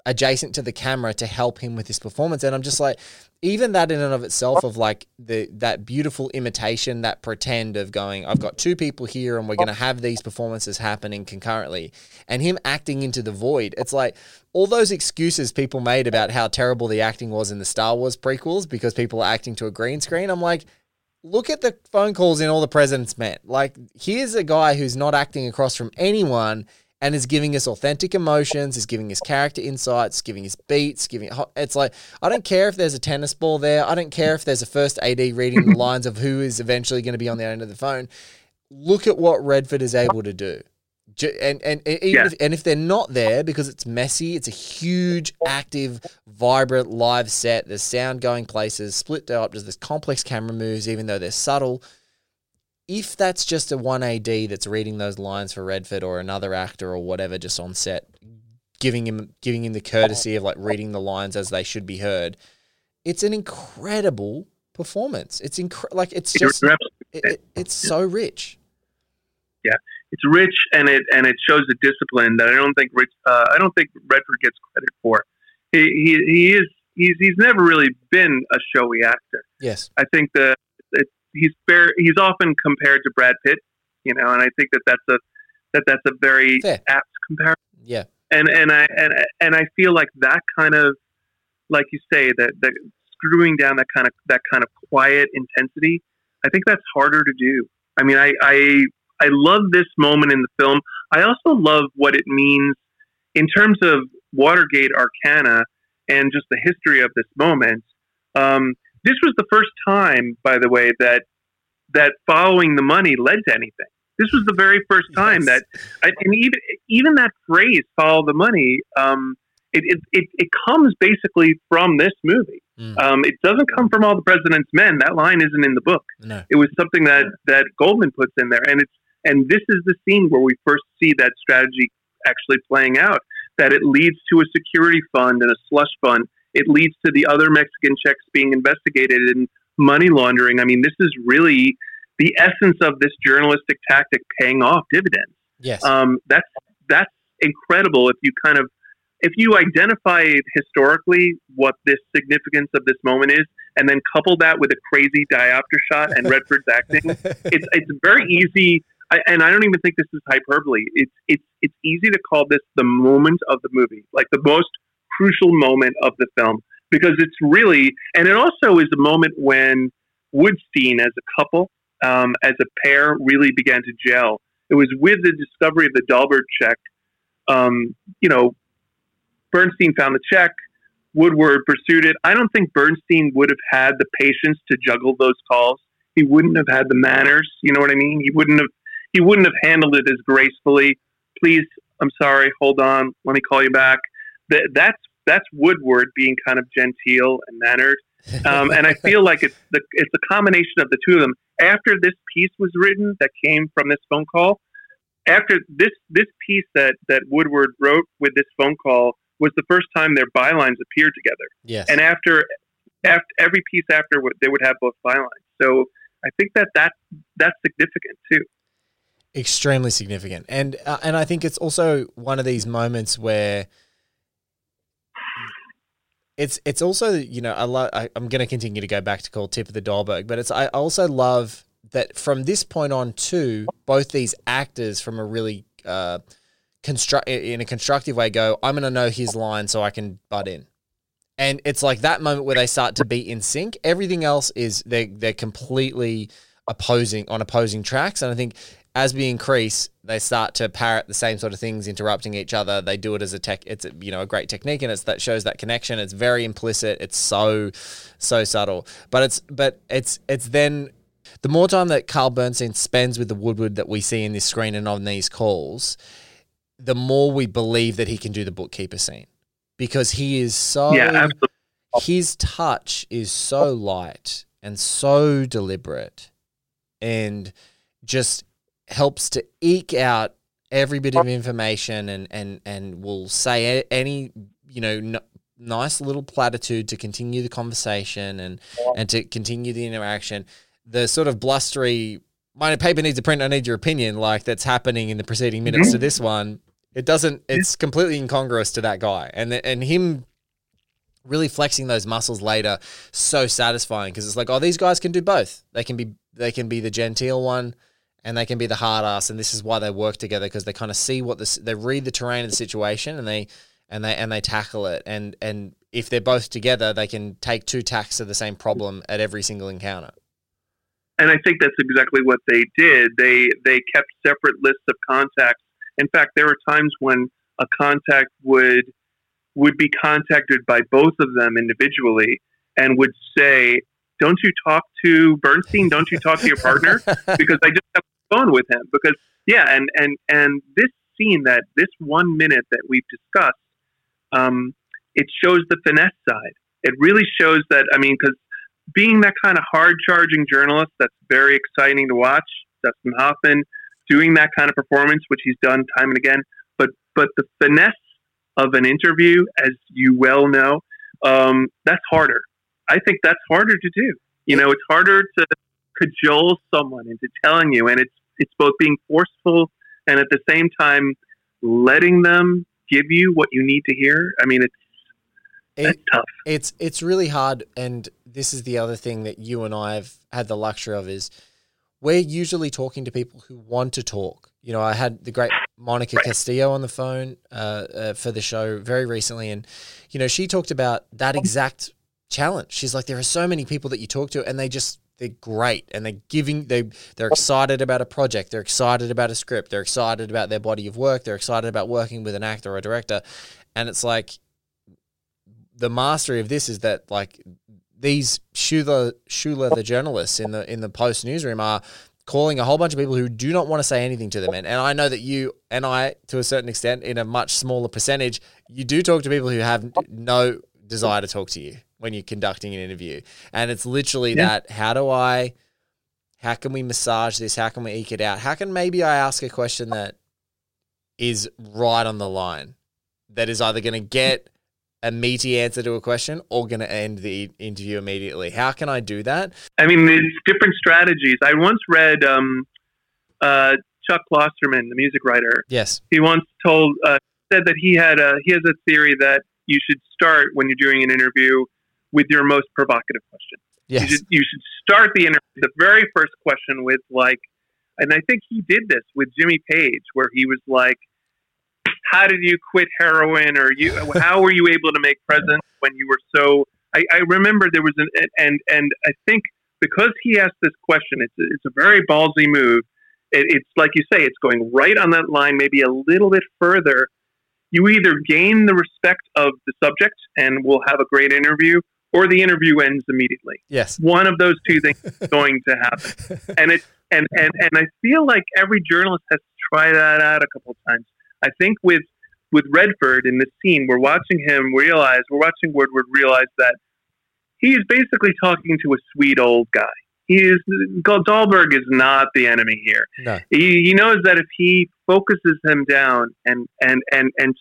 adjacent to the camera to help him with his performance. And I'm just like, even that in and of itself, of like that beautiful imitation, that pretend of going, I've got two people here and we're going to have these performances happening concurrently, and him acting into the void. It's like all those excuses people made about how terrible the acting was in the Star Wars prequels because people are acting to a green screen. I'm like, look at the phone calls in All the President's Men. Like, here's a guy who's not acting across from anyone and is giving us authentic emotions, is giving us character insights, giving us beats, it's like, I don't care if there's a tennis ball there. I don't care if there's a first AD reading the lines of who is eventually going to be on the end of the phone. Look at what Redford is able to do. And if they're not there, because it's messy, it's a huge, active, vibrant live set. There's sound going places, split up, there's complex camera moves, even though they're subtle. If that's just a one AD that's reading those lines for Redford or another actor or whatever, just on set, giving him the courtesy of like reading the lines as they should be heard, it's an incredible performance. It's so rich. Yeah, it's rich, and it shows a discipline that I don't think Redford gets credit for. He's never really been a showy actor. Yes, I think the. He's often compared to Brad Pitt, you know, and I think that's a very apt comparison. Yeah, and I feel like that kind of, like you say, that screwing down that kind of quiet intensity, I think that's harder to do. I mean, I love this moment in the film. I also love what it means in terms of Watergate arcana and just the history of this moment. This was the first time, by the way, that following the money led to anything. This was the very first time that, and even that phrase, follow the money, it comes basically from this movie. It doesn't come from All the President's Men. That line isn't in the book. No. It was something that Goldman puts in there. And this is the scene where we first see that strategy actually playing out, that it leads to a security fund and a slush fund. It leads to the other Mexican checks being investigated and money laundering. I mean, this is really the essence of this journalistic tactic paying off dividends. Yes. That's incredible if you identify historically what this significance of this moment is, and then couple that with a crazy diopter shot and Redford's acting, it's very easy. And I don't even think this is hyperbole. It's easy to call this the moment of the movie, like the most crucial moment of the film, because it's really, and it also is a moment when Woodstein as a couple, as a pair, really began to gel. It was with the discovery of the Dahlberg check, Bernstein found the check. Woodward pursued it. I don't think Bernstein would have had the patience to juggle those calls. He wouldn't have had the manners. You know what I mean? He wouldn't have handled it as gracefully. Please, I'm sorry. Hold on. Let me call you back. That's Woodward being kind of genteel and mannered. And I feel like it's a combination of the two of them. After this piece was written, that came from this phone call. After this piece that Woodward wrote with this phone call. Was the first time their bylines appeared together. Yes. And after every piece afterward, they would have both bylines. So I think that's significant too. Extremely significant. And I think it's also one of these moments where it's also, I'm going to continue to go back to call Tip of the Dahlberg, but I also love that from this point on too, both these actors from a really, in a constructive way go, I'm going to know his line so I can butt in. And it's like that moment where they start to be in sync. Everything else is they're completely opposing tracks. And I think as we increase, they start to parrot the same sort of things, interrupting each other. They do it as a great technique, and that shows that connection. It's very implicit. It's so subtle, but it's then the more time that Carl Bernstein spends with the Woodward that we see in this screen and on these calls, the more we believe that he can do the bookkeeper scene, because he is so, his touch is so light and so deliberate and just helps to eke out every bit of information and will say any, nice little platitude to continue the conversation and to continue the interaction. The sort of blustery, my paper needs a print, I need your opinion, like that's happening in the preceding minutes to this one. It doesn't. It's completely incongruous to that guy, and him really flexing those muscles later, so satisfying, because it's like, oh, these guys can do both. They can be the genteel one, and they can be the hard ass, and this is why they work together, because they kind of see they read the terrain of the situation, and they tackle it, and if they're both together, they can take two tacks of the same problem at every single encounter. And I think that's exactly what they did. They kept separate lists of contacts. In fact, there were times when a contact would be contacted by both of them individually and would say, "Don't you talk to Bernstein? Don't you talk to your partner? Because I just have a phone with him." Because and this scene, that this 1 minute that we've discussed, it shows the finesse side. It really shows that. I mean, because being that kind of hard-charging journalist, that's very exciting to watch. Dustin Hoffman doing that kind of performance, which he's done time and again. But the finesse of an interview, as you well know, that's harder. I think that's harder to do. It's harder to cajole someone into telling you, and it's both being forceful and at the same time letting them give you what you need to hear. I mean, that's tough. It's really hard, and this is the other thing that you and I have had the luxury of, is we're usually talking to people who want to talk. I had the great Monica Castillo on the phone for the show very recently, and she talked about that exact challenge. She's like, there are so many people that you talk to, and they're great, and they're excited about a project, they're excited about a script, they're excited about their body of work, they're excited about working with an actor or a director, and it's like, the mastery of this is that, like, these shoe leather journalists in the post newsroom are calling a whole bunch of people who do not want to say anything to them. And I know that you and I, to a certain extent, in a much smaller percentage, you do talk to people who have no desire to talk to you when you're conducting an interview. And it's literally that, how can we massage this? How can we eke it out? How can maybe I ask a question that is right on the line, that is either going to get a meaty answer to a question or going to end the interview immediately? How can I do that? I mean, it's different strategies. I once read Chuck Klosterman, the music writer. Yes. He once said that he has a theory that you should start when you're doing an interview with your most provocative question. Yes. You should start the interview, the very first question with and I think he did this with Jimmy Page, where he was like, how did you quit heroin? Or how were you able to make presents when you were so... I remember there was and I think because he asked this question, it's a very ballsy move. It's like you say, it's going right on that line, maybe a little bit further. You either gain the respect of the subject and will have a great interview, or the interview ends immediately. Yes. One of those two things is going to happen. And I feel like every journalist has to try that out a couple of times. I think with Redford in this scene, we're watching Woodward realize that he is basically talking to a sweet old guy. Dahlberg is not the enemy here. No. He knows that if he focuses him down and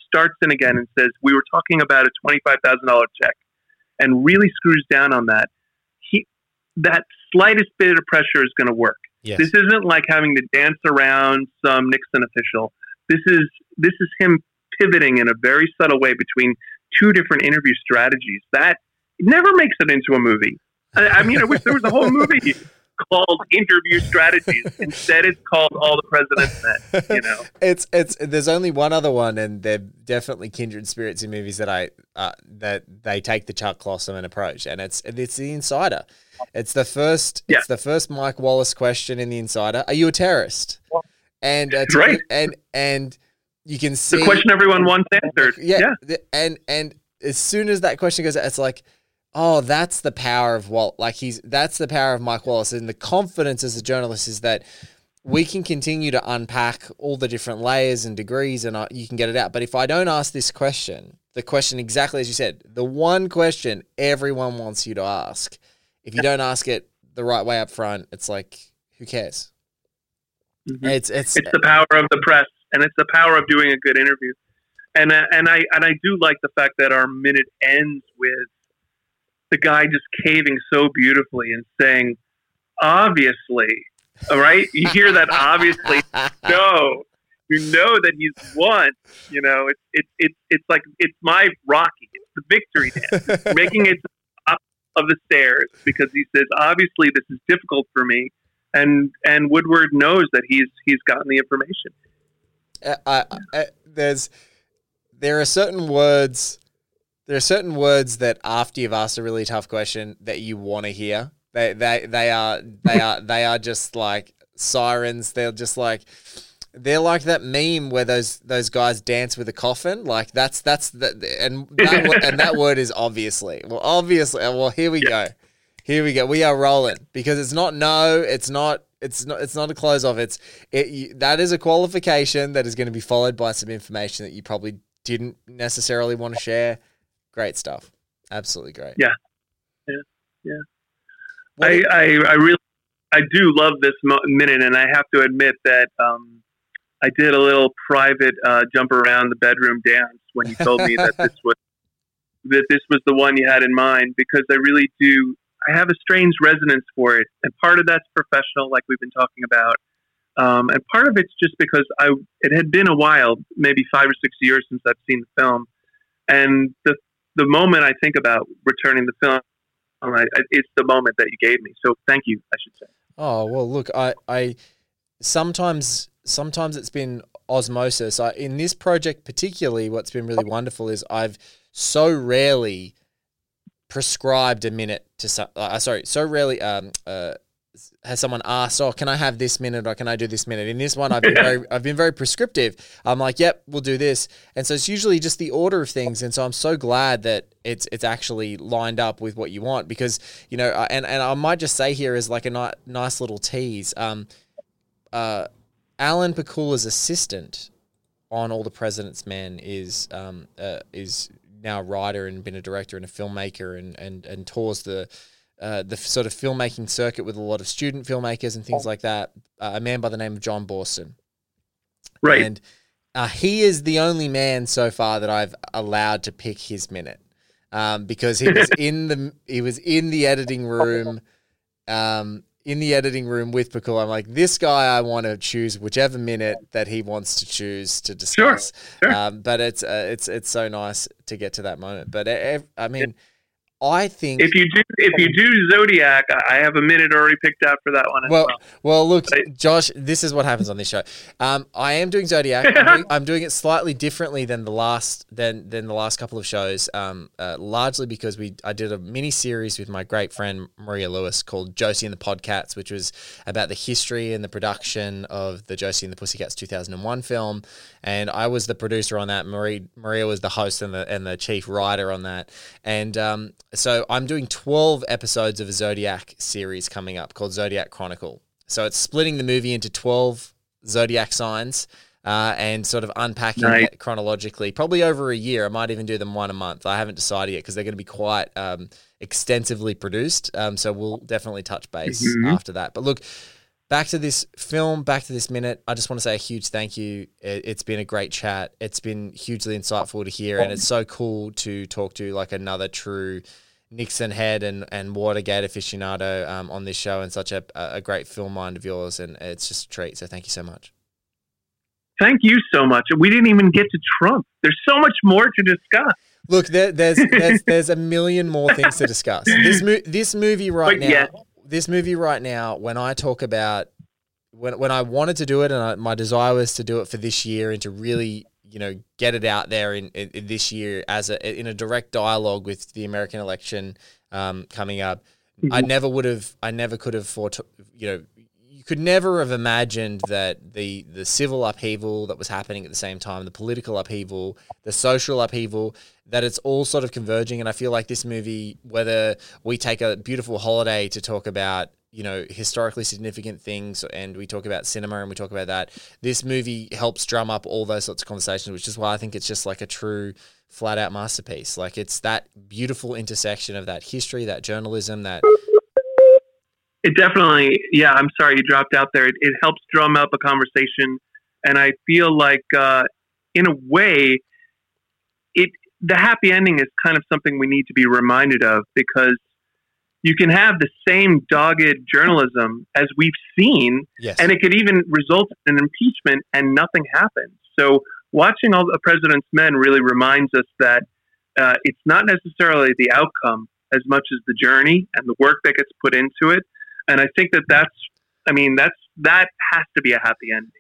starts in again and says, we were talking about a $25,000 check, and really screws down on that, that slightest bit of pressure is going to work. Yes. This isn't like having to dance around some Nixon official. This is him pivoting in a very subtle way between two different interview strategies. That never makes it into a movie. I mean, I wish there was a whole movie called Interview Strategies. Instead, it's called All the President's Men. You know, there's only one other one, and they're definitely kindred spirits in movies that that they take the Chuck Klosterman approach, and it's The Insider. It's the first. Yeah. It's the first Mike Wallace question in The Insider. Are you a terrorist? Well, right. And you can see the question everyone wants answered. Yeah. And as soon as that question goes out, it's like, oh, that's the power of Walt. Like that's the power of Mike Wallace. And the confidence as a journalist is that we can continue to unpack all the different layers and degrees, and you can get it out. But if I don't ask this question, the question exactly as you said, the one question everyone wants you to ask, if you don't ask it the right way up front, it's like, who cares? Mm-hmm. It's the power of the press, and it's the power of doing a good interview. And I do like the fact that our minute ends with the guy just caving so beautifully and saying, obviously, all right? You hear that, obviously, no. You know that he's won. You know, it's like, it's my Rocky. It's the victory dance. Making it to the top of the stairs because he says, obviously, this is difficult for me. And Woodward knows that he's gotten the information. There are certain words that after you've asked a really tough question that you want to hear. They are just like sirens. They're like that meme where those guys dance with a coffin. Like that word is obviously. Well, obviously. Well, here we go. Here we go. We are rolling because it's not no, it's not a close off. That is a qualification that is going to be followed by some information that you probably didn't necessarily want to share. Great stuff. Absolutely great. Yeah. I really do love this minute, and I have to admit that I did a little private jump around the bedroom dance when you told me that this was the one you had in mind, because I really do. I have a strange resonance for it. And part of that's professional, like we've been talking about. And part of it's just because it had been a while, maybe 5 or 6 years since I've seen the film. And the moment I think about returning the film, it's the moment that you gave me. So thank you, I should say. Oh, well, look, I sometimes it's been osmosis. In this project particularly, what's been really wonderful is I've so rarely prescribed a minute to has someone asked, oh, can I have this minute or can I do this minute? In this one, I've been very prescriptive. I'm like, yep, we'll do this. And so it's usually just the order of things. And so I'm so glad that it's actually lined up with what you want, because, you know, and I might just say here is like a nice little tease. Alan Pakula's assistant on All the President's Men is now a writer and been a director and a filmmaker and tours the sort of filmmaking circuit with a lot of student filmmakers and things like that. A man by the name of John Borsten. Right. And he is the only man so far that I've allowed to pick his minute, because he was in the editing room, with Pakula. I'm like, this guy, I want to choose whichever minute that he wants to choose to discuss. Sure. But it's so nice to get to that moment. But I mean. I think if you do Zodiac, I have a minute already picked out for that one. Well, look, Josh, this is what happens on this show. I am doing Zodiac. I'm doing it slightly differently than the last couple of shows. Largely because I did a mini series with my great friend Maria Lewis called Josie and the Podcats, which was about the history and the production of the Josie and the Pussycats 2001 film. And I was the producer on that. Maria was the host and the chief writer on that. And so I'm doing 12 episodes of a Zodiac series coming up called Zodiac Chronicle. So it's splitting the movie into 12 Zodiac signs and sort of unpacking it chronologically, probably over a year. I might even do them one a month. I haven't decided yet because they're going to be quite extensively produced. So we'll definitely touch base after that. But look, back to this film, back to this minute. I just want to say a huge thank you. It's been a great chat. It's been hugely insightful to hear, and it's so cool to talk to like another true Nixon head and Watergate aficionado on this show, and such a great film mind of yours, and it's just a treat. So thank you so much. Thank you so much. We didn't even get to Trump. There's so much more to discuss. Look, there's a million more things to discuss. This movie right now, when I talk about when I wanted to do it, and my desire was to do it for this year and to really, get it out there in this year in a direct dialogue with the American election coming up. You could never have imagined that the civil upheaval that was happening at the same time, the political upheaval, the social upheaval, that it's all sort of converging. And I feel like this movie, whether we take a beautiful holiday to talk about, historically significant things, and we talk about cinema and we talk about that, this movie helps drum up all those sorts of conversations, which is why I think it's just like a true flat out masterpiece. Like it's that beautiful intersection of that history, that journalism, that... It definitely, yeah, I'm sorry you dropped out there. It helps drum up a conversation. And I feel like, in a way, the happy ending is kind of something we need to be reminded of, because you can have the same dogged journalism as we've seen, and it could even result in an impeachment and nothing happens. So watching All the President's Men really reminds us that it's not necessarily the outcome as much as the journey and the work that gets put into it. And I think that has to be a happy ending.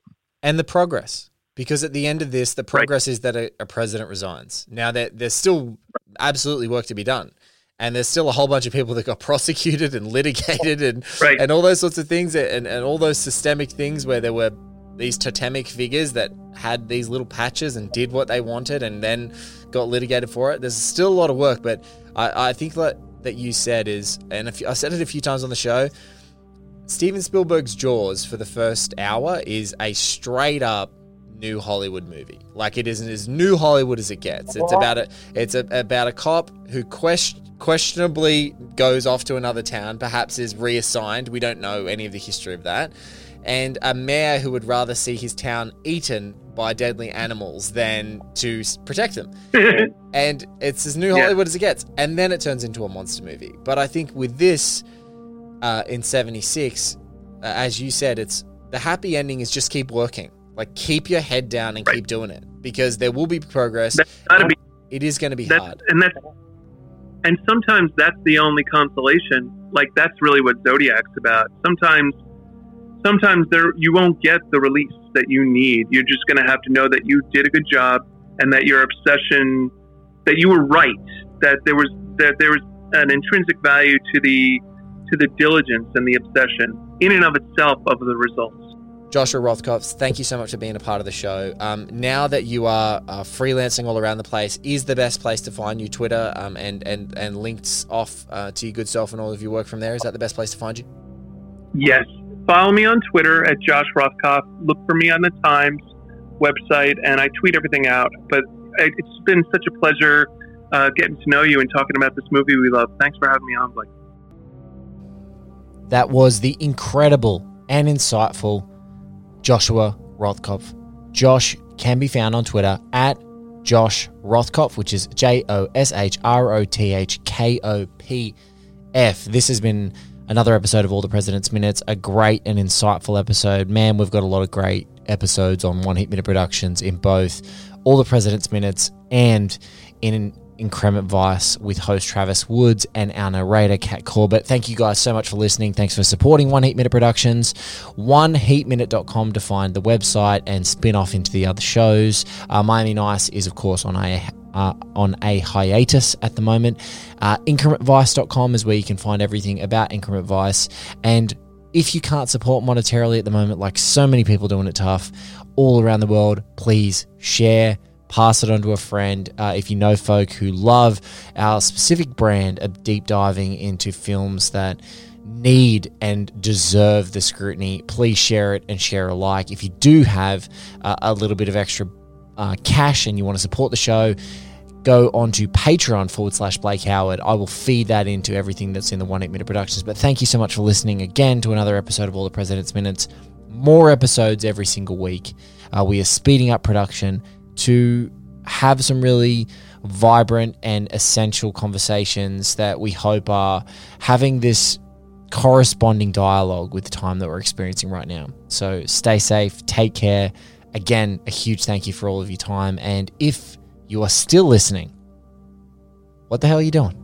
And the progress, because at the end of this, the progress is that a president resigns. Now that there's still absolutely work to be done, and there's still a whole bunch of people that got prosecuted and litigated and all those sorts of things, and all those systemic things where there were these totemic figures that had these little patches and did what they wanted and then got litigated for it. There's still a lot of work, but I think that you said is, and I said it a few times on the show, Steven Spielberg's Jaws for the first hour is a straight up new Hollywood movie. Like it isn't as new Hollywood as it gets. It's about a cop who questionably goes off to another town, perhaps is reassigned. We don't know any of the history of that. And a mayor who would rather see his town eaten by deadly animals than to protect them. And it's as new Hollywood as it gets. And then it turns into a monster movie. But I think with this, in 76, as you said, it's the happy ending is just keep working. Like keep your head down and keep doing it, because there will be progress. It is going to be hard. And sometimes that's the only consolation. Like that's really what Zodiac's about. Sometimes you won't get the release that you need. You're just going to have to know that you did a good job, and that your obsession, that you were right, that there was an intrinsic value to the diligence and the obsession in and of itself of the results. Joshua Rothkopf, thank you so much for being a part of the show. Now that you are freelancing all around the place, is the best place to find you Twitter and links off to your good self and all of your work from there? Is that the best place to find you? Yes. Follow me on Twitter at Josh Rothkopf. Look for me on the Times website, and I tweet everything out. But it's been such a pleasure getting to know you and talking about this movie we love. Thanks for having me on, Blake. That was the incredible and insightful Joshua Rothkopf. Josh can be found on Twitter at Josh Rothkopf, which is JOSHROTHKOPF. This has been another episode of All the President's Minutes, a great and insightful episode. Man, we've got a lot of great episodes on One Hit Minute Productions in both All the President's Minutes and in Inherent Vice with host Travis Woods and our narrator Kat Corbett. Thank you guys so much for listening. Thanks for supporting One Heat Minute Productions. OneHeatMinute.com to find the website and spin off into the other shows. Miami Nice is of course on a hiatus at the moment. IncrementVice.com is where you can find everything about Inherent Vice. And if you can't support monetarily at the moment, like so many people doing it tough all around the world, please share. Pass it on to a friend. If you know folk who love our specific brand of deep diving into films that need and deserve the scrutiny, please share it and share alike. If you do have a little bit of extra cash and you want to support the show, go on to Patreon.com/Blake Howard. I will feed that into everything that's in the 1 Minute Productions. But thank you so much for listening again to another episode of All the President's Minutes. More episodes every single week. We are speeding up production to have some really vibrant and essential conversations that we hope are having this corresponding dialogue with the time that we're experiencing right now. So stay safe, take care. Again, a huge thank you for all of your time. And if you are still listening, what the hell are you doing?